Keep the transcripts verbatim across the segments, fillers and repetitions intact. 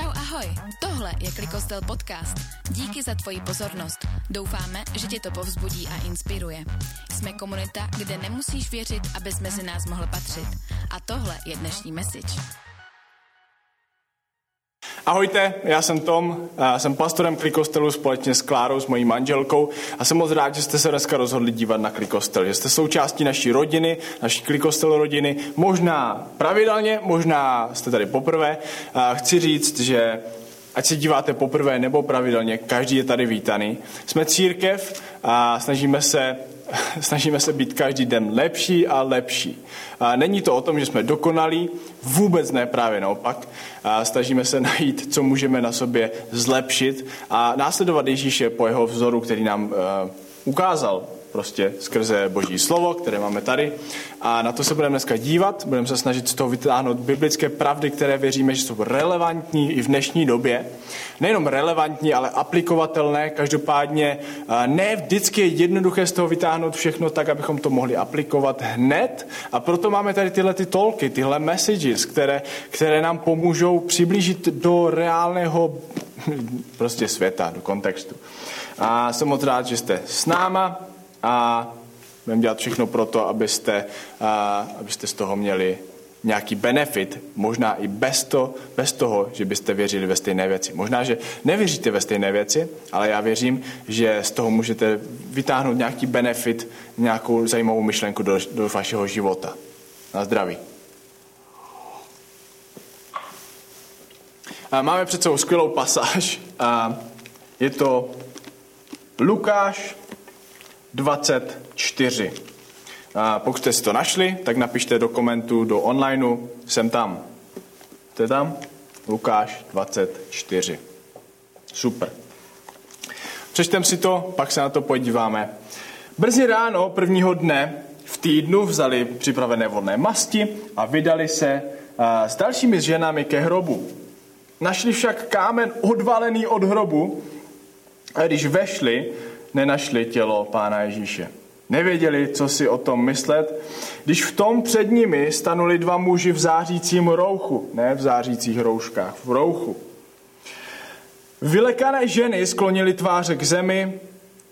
Čau, ahoj. Tohle je Klikostel podcast. Díky za tvoji pozornost. Doufáme, že tě to povzbudí a inspiruje. Jsme komunita, kde nemusíš věřit, abys mezi nás mohl patřit. A tohle je dnešní message. Ahojte, já jsem Tom, já jsem pastorem Klikostelu společně s Klárou, s mojí manželkou, a jsem moc rád, že jste se dneska rozhodli dívat na Klikostel, že jste součástí naší rodiny, naší Klikostel rodiny, možná pravidelně, možná jste tady poprvé. Chci říct, že ať se díváte poprvé nebo pravidelně, každý je tady vítaný. Jsme církev a snažíme se... Snažíme se být každý den lepší a lepší. Není to o tom, že jsme dokonalí, vůbec ne, právě naopak. Snažíme se najít, co můžeme na sobě zlepšit a následovat Ježíše po jeho vzoru, který nám ukázal prostě skrze Boží slovo, které máme tady. A na to se budeme dneska dívat, budeme se snažit z toho vytáhnout biblické pravdy, které věříme, že jsou relevantní i v dnešní době. Nejenom relevantní, ale aplikovatelné. Každopádně ne vždycky je jednoduché z toho vytáhnout všechno tak, abychom to mohli aplikovat hned. A proto máme tady tyhle ty tolky, tyhle messages, které, které nám pomůžou přiblížit do reálného prostě světa, do kontextu. A jsem moc rád, že jste s náma. A budeme dělat všechno pro to, abyste, abyste z toho měli nějaký benefit, možná i bez, to, bez toho, že byste věřili ve stejné věci. Možná, že nevěříte ve stejné věci, ale já věřím, že z toho můžete vytáhnout nějaký benefit, nějakou zajímavou myšlenku do, do vašeho života. Na zdraví. A máme před sebou skvělou pasáž. A je to Lukáš dvacet čtyři. A pokud jste si to našli, tak napište do komentu, do onlineu, jsem tam. Jste tam? Lukáš dvacet čtyři. Super. Přečtem si to, pak se na to podíváme. Brzy ráno prvního dne v týdnu vzali připravené volné masti a vydali se s dalšími ženami ke hrobu. Našli však kámen odvalený od hrobu, a když vešli, nenašli tělo Pána Ježíše. Nevěděli, co si o tom myslet, když v tom před nimi stanuli dva muži v zářícím rouchu, ne v zářících rouškách, v rouchu. Vylekané ženy sklonily tváře k zemi,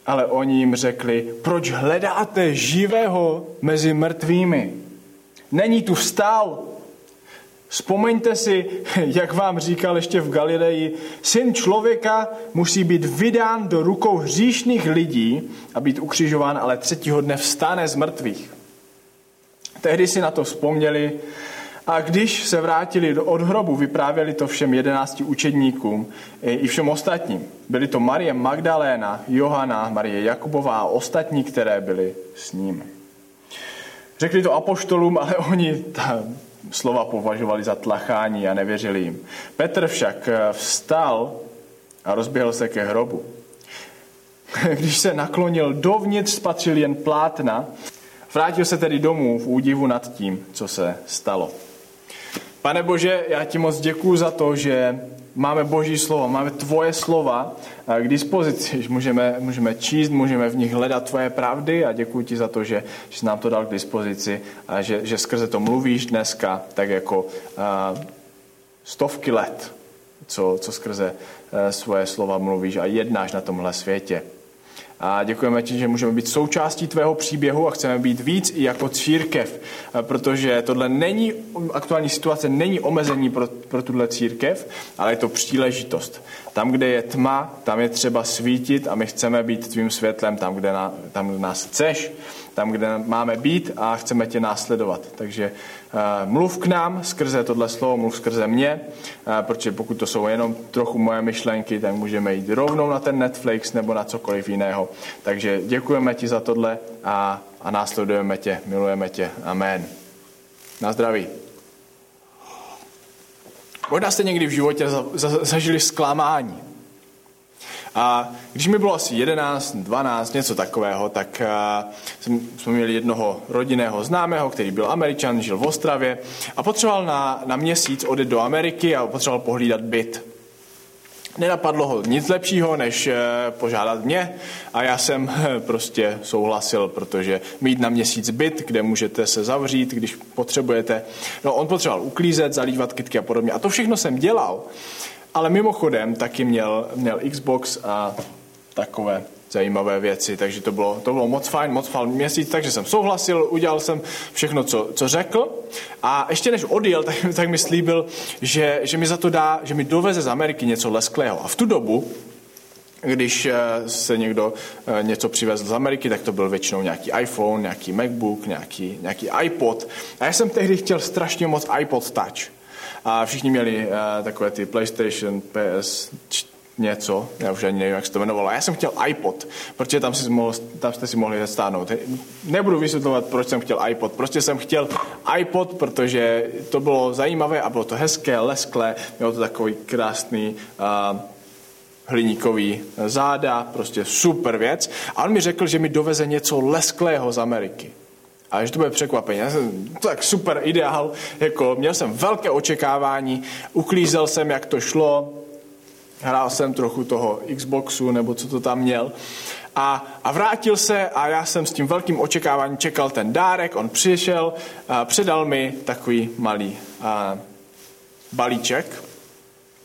ale oni jim řekli, proč hledáte živého mezi mrtvými? Není tu vstal. Vzpomeňte si, jak vám říkal ještě v Galileji, syn člověka musí být vydán do rukou hříšných lidí a být ukřižován, ale třetího dne vstane z mrtvých. Tehdy si na to vzpomněli a když se vrátili od hrobu, vyprávěli to všem jedenácti učedníkům i všem ostatním. Byli to Marie Magdaléna, Johana, Marie Jakubová a ostatní, které byly s ním. Řekli to apoštolům, ale oni tam slova považovali za tlachání a nevěřili jim. Petr však vstal a rozběhl se ke hrobu. Když se naklonil dovnitř, spatřil jen plátna. Vrátil se tedy domů v údivu nad tím, co se stalo. Pane Bože, já ti moc děkuju za to, že máme Boží slovo, máme tvoje slova k dispozici. Můžeme, můžeme číst, můžeme v nich hledat tvoje pravdy a děkuji ti za to, že, že jsi nám to dal k dispozici a že, že skrze to mluvíš dneska, tak jako a, stovky let, co, co skrze a, svoje slova mluvíš a jednáš na tomhle světě. A děkujeme ti, že můžeme být součástí tvého příběhu a chceme být víc i jako církev, protože tohle není, aktuální situace není omezení pro, pro tuhle církev, ale je to příležitost. Tam, kde je tma, tam je třeba svítit a my chceme být tvým světlem tam, kde, na, tam, kde nás chceš, tam, kde máme být a chceme tě následovat. Takže uh, mluv k nám skrze tohle slovo, mluv skrze mě, uh, protože pokud to jsou jenom trochu moje myšlenky, tak můžeme jít rovnou na ten Netflix nebo na cokoliv jiného. Takže děkujeme ti za tohle a, a následujeme tě, milujeme tě. Amen. Na zdraví. Možná jste někdy v životě za, za, zažili zklamání. A když mi bylo asi jedenáct, dvanáct, něco takového, tak uh, jsme měli jednoho rodinného známého, který byl Američan, žil v Ostravě a potřeboval na, na měsíc odjet do Ameriky a potřeboval pohlídat byt. Nenapadlo ho nic lepšího, než požádat mě a já jsem prostě souhlasil, protože mít na měsíc byt, kde můžete se zavřít, když potřebujete. No, on potřeboval uklízet, zalívat kytky a podobně. A to všechno jsem dělal. Ale mimochodem taky měl, měl Xbox a takové zajímavé věci, takže to bylo, to bylo moc fajn, moc fajn měsíc, takže jsem souhlasil, udělal jsem všechno, co, co řekl. A ještě než odjel, tak, tak mi slíbil, že, že mi za to dá, že mi doveze z Ameriky něco lesklého. A v tu dobu, když se někdo něco přivezl z Ameriky, tak to byl většinou nějaký iPhone, nějaký MacBook, nějaký, nějaký iPod. A já jsem tehdy chtěl strašně moc iPod Touch. A všichni měli uh, takové ty PlayStation, P S, č- něco, já už ani nevím, jak se to jmenovalo. Já jsem chtěl iPod, protože tam, si mohl, tam jste si mohli stáhnout. Nebudu vysvětlovat, proč jsem chtěl iPod. Prostě jsem chtěl iPod, protože to bylo zajímavé a bylo to hezké, lesklé. Mělo to takový krásný uh, hliníkový záda, prostě super věc. A on mi řekl, že mi doveze něco lesklého z Ameriky. A že to bude překvapení. Já jsem tak super ideál. Jako, měl jsem velké očekávání, uklízel jsem, jak to šlo, hrál jsem trochu toho Xboxu, nebo co to tam měl. A, a vrátil se a já jsem s tím velkým očekáváním čekal ten dárek, on přišel, a předal mi takový malý a, balíček.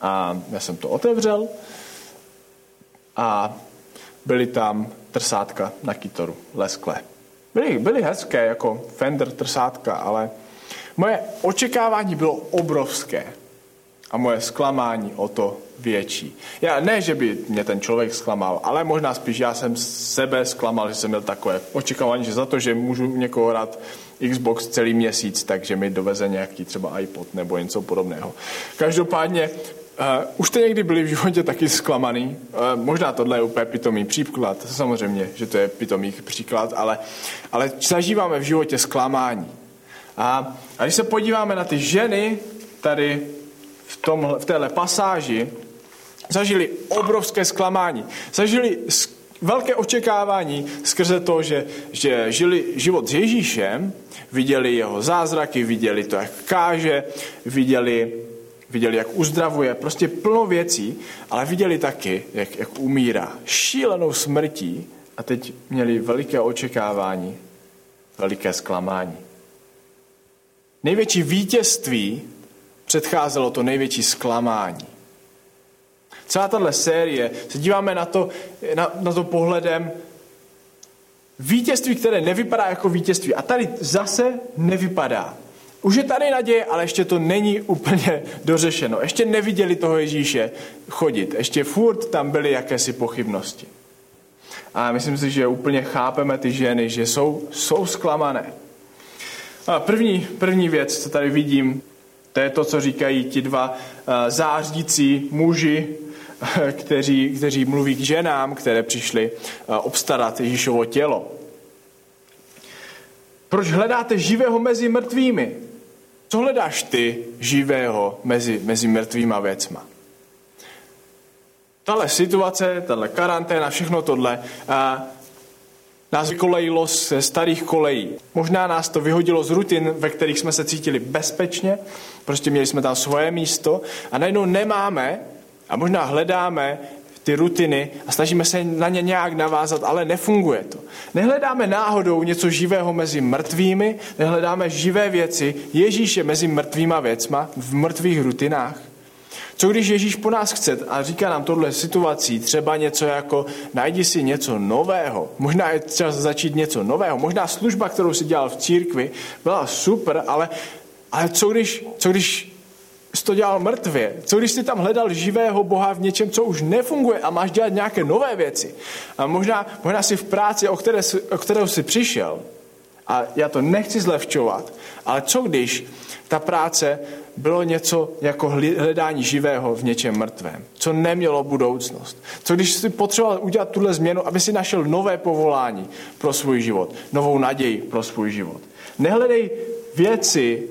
A já jsem to otevřel a byly tam trsátka na kytaru, lesklé. Byly, byly hezké, jako Fender, trsátka, ale moje očekávání bylo obrovské a moje zklamání o to větší. Já, ne, že by mě ten člověk zklamal, ale možná spíš já jsem sebe zklamal, že jsem měl takové očekávání, že za to, že můžu někoho hrát Xbox celý měsíc, takže mi doveze nějaký třeba iPod nebo něco podobného. Každopádně, Uh, už jste někdy byli v životě taky zklamaný. Uh, možná tohle je úplně pitomý příklad. Samozřejmě, že to je pitomý příklad, ale, ale zažíváme v životě zklamání. A, a když se podíváme na ty ženy tady v, tomhle, v téhle pasáži, zažili obrovské zklamání. Zažili sk- velké očekávání skrze to, že, že žili život s Ježíšem, viděli jeho zázraky, viděli to, jak káže, viděli... Viděli, jak uzdravuje, prostě plno věcí, ale viděli taky, jak, jak umírá šílenou smrtí a teď měli veliké očekávání, veliké zklamání. Největší vítězství předcházelo to největší zklamání. Celá tato série se díváme na to, na, na to pohledem vítězství, které nevypadá jako vítězství a tady zase nevypadá. Už je tady naděje, ale ještě to není úplně dořešeno. Ještě neviděli toho Ježíše chodit. Ještě furt tam byly jakési pochybnosti. A myslím si, že úplně chápeme ty ženy, že jsou, jsou zklamané. A první, první věc, co tady vidím, to je to, co říkají ti dva zářící muži, kteří, kteří mluví k ženám, které přišly obstarat Ježíšovo tělo. Proč hledáte živého mezi mrtvými? Co hledáš ty živého mezi, mezi mrtvýma věcma? Tahle situace, tahle karanténa, všechno tohle a nás vykolejilo ze starých kolejí. Možná nás to vyhodilo z rutin, ve kterých jsme se cítili bezpečně, prostě měli jsme tam svoje místo a najednou nemáme a možná hledáme ty rutiny a snažíme se na ně nějak navázat, ale nefunguje to. Nehledáme náhodou něco živého mezi mrtvými, nehledáme živé věci Ježíše mezi mrtvýma věcma v mrtvých rutinách. Co když Ježíš po nás chce a říká nám tohle situací, třeba něco jako najdi si něco nového, možná je třeba začít něco nového, možná služba, kterou si dělal v církvi, byla super, ale, ale co když, co když jsi to dělal mrtvě? Co když jsi tam hledal živého Boha v něčem, co už nefunguje a máš dělat nějaké nové věci? A možná, možná jsi v práci, o, které, o kterou jsi přišel, a já to nechci zlehčovat, ale co když ta práce bylo něco jako hledání živého v něčem mrtvém, co nemělo budoucnost? Co když jsi potřeboval udělat tuhle změnu, aby si našel nové povolání pro svůj život, novou naději pro svůj život? Nehledej věci,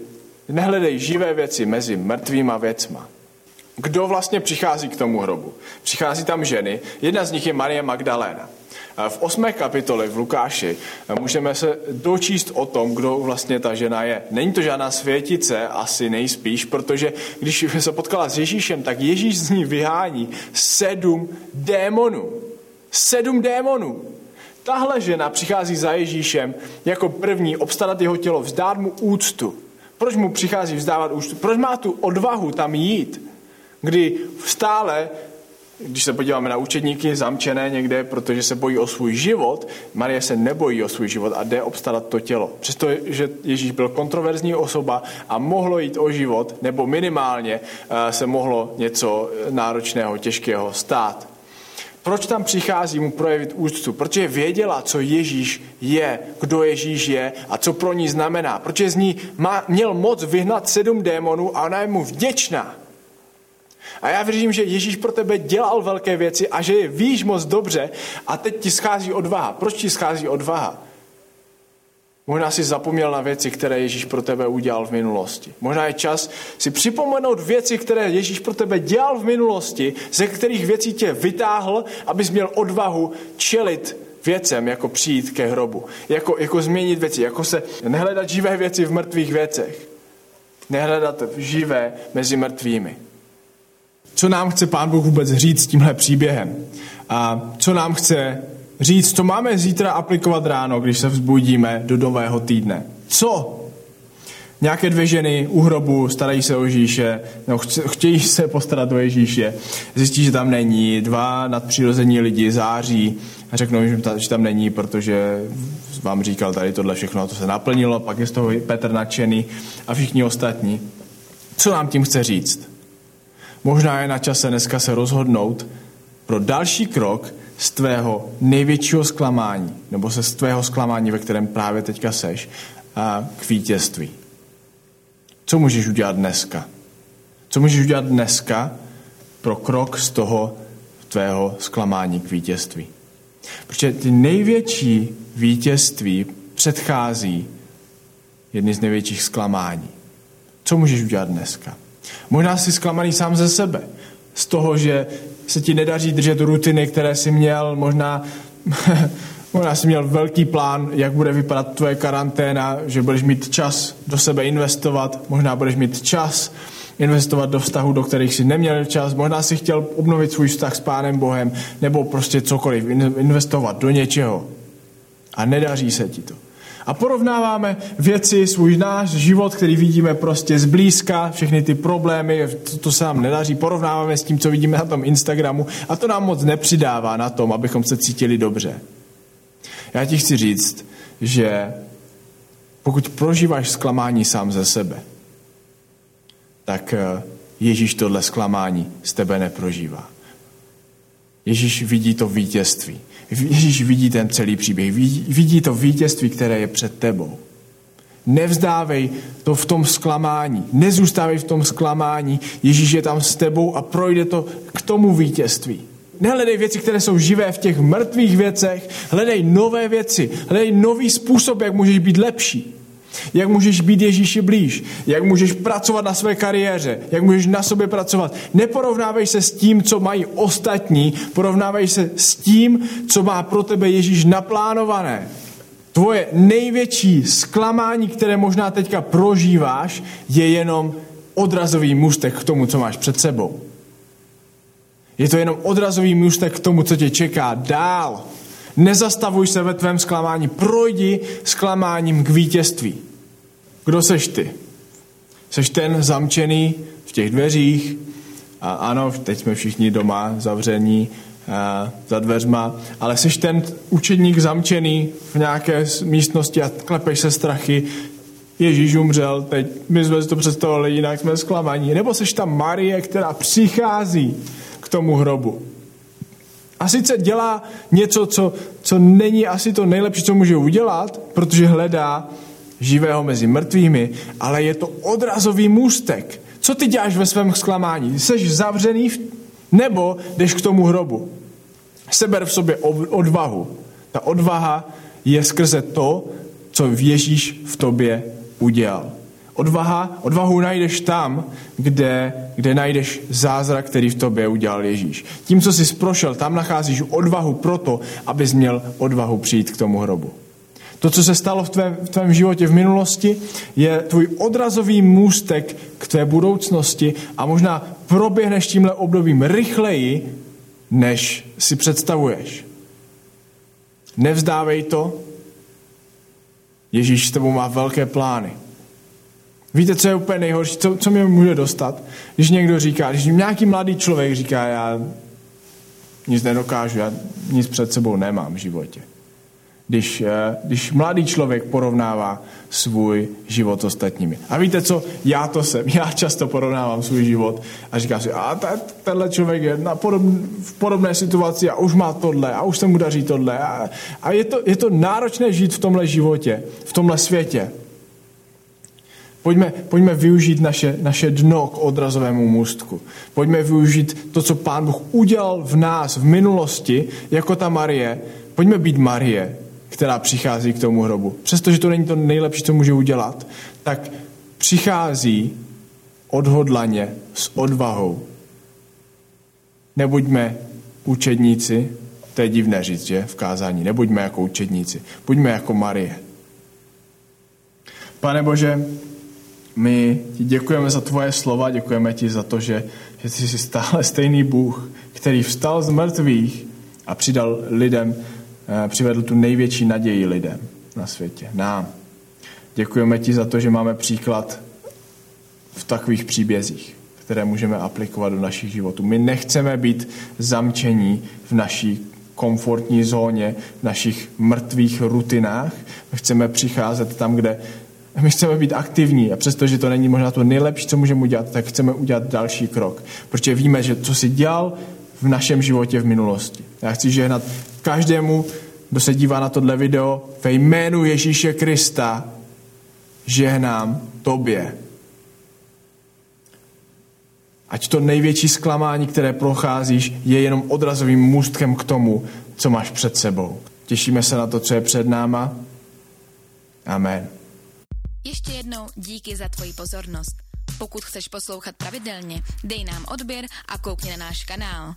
Nehledej živé věci mezi mrtvýma věcma. Kdo vlastně přichází k tomu hrobu? Přichází tam ženy, jedna z nich je Marie Magdaléna. V osmé kapitole v Lukáši můžeme se dočíst o tom, kdo vlastně ta žena je. Není to žádná světice, asi nejspíš, protože když se potkala s Ježíšem, tak Ježíš z ní vyhání sedm démonů. Sedm démonů! Tahle žena přichází za Ježíšem jako první obstarat jeho tělo, vzdát mu úctu. Proč mu přichází vzdávat účtu? Proč má tu odvahu tam jít? kdy stále, když se podíváme na účetníky, zamčené někde, protože se bojí o svůj život, Marie se nebojí o svůj život a jde obstarat to tělo. Přestože Ježíš byl kontroverzní osoba a mohlo jít o život, nebo minimálně se mohlo něco náročného, těžkého stát. Proč tam přichází mu projevit úctu? Protože věděla, co Ježíš je, kdo Ježíš je a co pro ní znamená. Protože z ní má, měl moc vyhnat sedm démonů a ona je mu vděčná. A já věřím, že Ježíš pro tebe dělal velké věci a že je víš moc dobře a teď ti schází odvaha. Proč ti schází odvaha? Možná jsi zapomněl na věci, které Ježíš pro tebe udělal v minulosti. Možná je čas si připomenout věci, které Ježíš pro tebe dělal v minulosti, ze kterých věcí tě vytáhl, abys měl odvahu čelit věcem, jako přijít ke hrobu, jako, jako změnit věci, jako se nehledat živé věci v mrtvých věcech. Nehledat živé mezi mrtvými. Co nám chce Pán Bůh vůbec říct s tímhle příběhem? A co nám chce říct, co máme zítra aplikovat ráno, když se vzbudíme do nového týdne? Co? Nějaké dvě ženy u hrobu starají se o Ježíše, no, chtějí se postarat o Ježíše, zjistí, že tam není, dva nadpřirození lidi září a řeknou, že tam není, protože vám říkal tady tohle všechno a to se naplnilo, pak je z toho Petr nadšený a všichni ostatní. Co nám tím chce říct? Možná je na čase dneska se rozhodnout pro další krok z tvého největšího zklamání, nebo se z tvého zklamání, ve kterém právě teďka seš, k vítězství. Co můžeš udělat dneska? Co můžeš udělat dneska pro krok z toho tvého zklamání k vítězství? Protože ty největší vítězství předchází jedny z největších zklamání. Co můžeš udělat dneska? Možná jsi zklamaný sám ze sebe, z toho, že se ti nedaří držet rutiny, které jsi měl, možná, možná jsi měl velký plán, jak bude vypadat tvoje karanténa, že budeš mít čas do sebe investovat, možná budeš mít čas investovat do vztahů, do kterých jsi neměl čas, možná jsi chtěl obnovit svůj vztah s Pánem Bohem, nebo prostě cokoliv, investovat do něčeho. A nedaří se ti to. A porovnáváme věci, svůj náš život, který vidíme prostě zblízka, všechny ty problémy, to, to se nám nedaří, porovnáváme s tím, co vidíme na tom Instagramu a to nám moc nepřidává na tom, abychom se cítili dobře. Já ti chci říct, že pokud prožíváš zklamání sám ze sebe, tak Ježíš tohle zklamání z tebe neprožívá. Ježíš vidí to vítězství. Ježíš vidí ten celý příběh, vidí to vítězství, které je před tebou. Nevzdávej to v tom zklamání, nezůstávej v tom zklamání, Ježíš je tam s tebou a projde to k tomu vítězství. Nehledej věci, které jsou živé v těch mrtvých věcech, hledej nové věci, hledej nový způsob, jak můžeš být lepší, jak můžeš být Ježíši blíž, jak můžeš pracovat na své kariéře, jak můžeš na sobě pracovat. Neporovnávej se s tím, co mají ostatní, porovnávej se s tím, co má pro tebe Ježíš naplánované. Tvoje největší zklamání, které možná teďka prožíváš, je jenom odrazový můstek k tomu, co máš před sebou. Je to jenom odrazový můstek k tomu, co tě čeká dál. Nezastavuj se ve tvém zklamání, projdi zklamáním k vítězství. Kdo seš ty? Seš ten zamčený v těch dveřích, a ano, teď jsme všichni doma zavření a, za dveřma, ale seš ten učedník zamčený v nějaké místnosti a klepeš se strachy, Ježíš umřel, teď my jsme si to představili, jinak jsme zklamaní. Nebo seš ta Marie, která přichází k tomu hrobu. A sice dělá něco, co, co není asi to nejlepší, co může udělat, protože hledá živého mezi mrtvými, ale je to odrazový můstek. Co ty děláš ve svém zklamání? Jseš zavřený v... nebo jdeš k tomu hrobu? Seber v sobě odvahu. Ta odvaha je skrze to, co Ježíš v tobě udělal. Odvaha, odvahu najdeš tam, kde, kde najdeš zázrak, který v tobě udělal Ježíš. Tím, co jsi prošel, tam nacházíš odvahu proto, abys měl odvahu přijít k tomu hrobu. To, co se stalo v tvém, v tvém životě v minulosti, je tvůj odrazový můstek k tvé budoucnosti a možná proběhneš tímhle obdobím rychleji, než si představuješ. Nevzdávej to, Ježíš s tebou má velké plány. Víte, co je úplně nejhorší, co, co mě může dostat, když někdo říká, když nějaký mladý člověk říká, já nic nedokážu, já nic před sebou nemám v životě. Když, když mladý člověk porovnává svůj život s ostatními. A víte co, já to jsem, já často porovnávám svůj život a říkám si, a tenhle člověk je na podobn, v podobné situaci a už má tohle a už se mu daří tohle. A, a je, to, je to náročné žít v tomhle životě, v tomhle světě. Pojďme, pojďme využít naše, naše dno k odrazovému můstku. Pojďme využít to, co Pán Bůh udělal v nás v minulosti, jako ta Marie. Pojďme být Marie, která přichází k tomu hrobu. Přestože to není to nejlepší, co může udělat, tak přichází odhodlaně, s odvahou. Nebuďme učedníci, to je divné říct, že, v kázání. Nebuďme jako učedníci, buďme jako Marie. Pane Bože, my ti děkujeme za tvoje slova, děkujeme ti za to, že, že ty jsi stále stejný Bůh, který vstal z mrtvých a přidal lidem, přivedl tu největší naději lidem na světě, nám. Děkujeme ti za to, že máme příklad v takových příbězích, které můžeme aplikovat do našich životů. My nechceme být zamčení v naší komfortní zóně, v našich mrtvých rutinách. My chceme přicházet tam, kde my chceme být aktivní a přestože to není možná to nejlepší, co můžeme udělat, tak chceme udělat další krok. Protože víme, že co jsi dělal v našem životě v minulosti. Já chci žehnat každému, kdo se dívá na tohle video, ve jménu Ježíše Krista žehnám tobě. Ať to největší zklamání, které procházíš, je jenom odrazovým můstkem k tomu, co máš před sebou. Těšíme se na to, co je před náma. Amen. Ještě jednou díky za tvoji pozornost. Pokud chceš poslouchat pravidelně, dej nám odběr a koukni na náš kanál.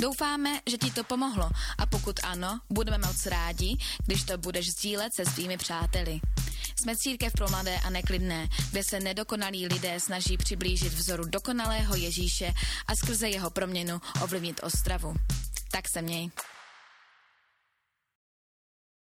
Doufáme, že ti to pomohlo a pokud ano, budeme moc rádi, když to budeš sdílet se svými přáteli. Jsme církev pro mladé a neklidné, kde se nedokonalí lidé snaží přiblížit vzoru dokonalého Ježíše a skrze jeho proměnu ovlivnit Ostravu. Tak se měj.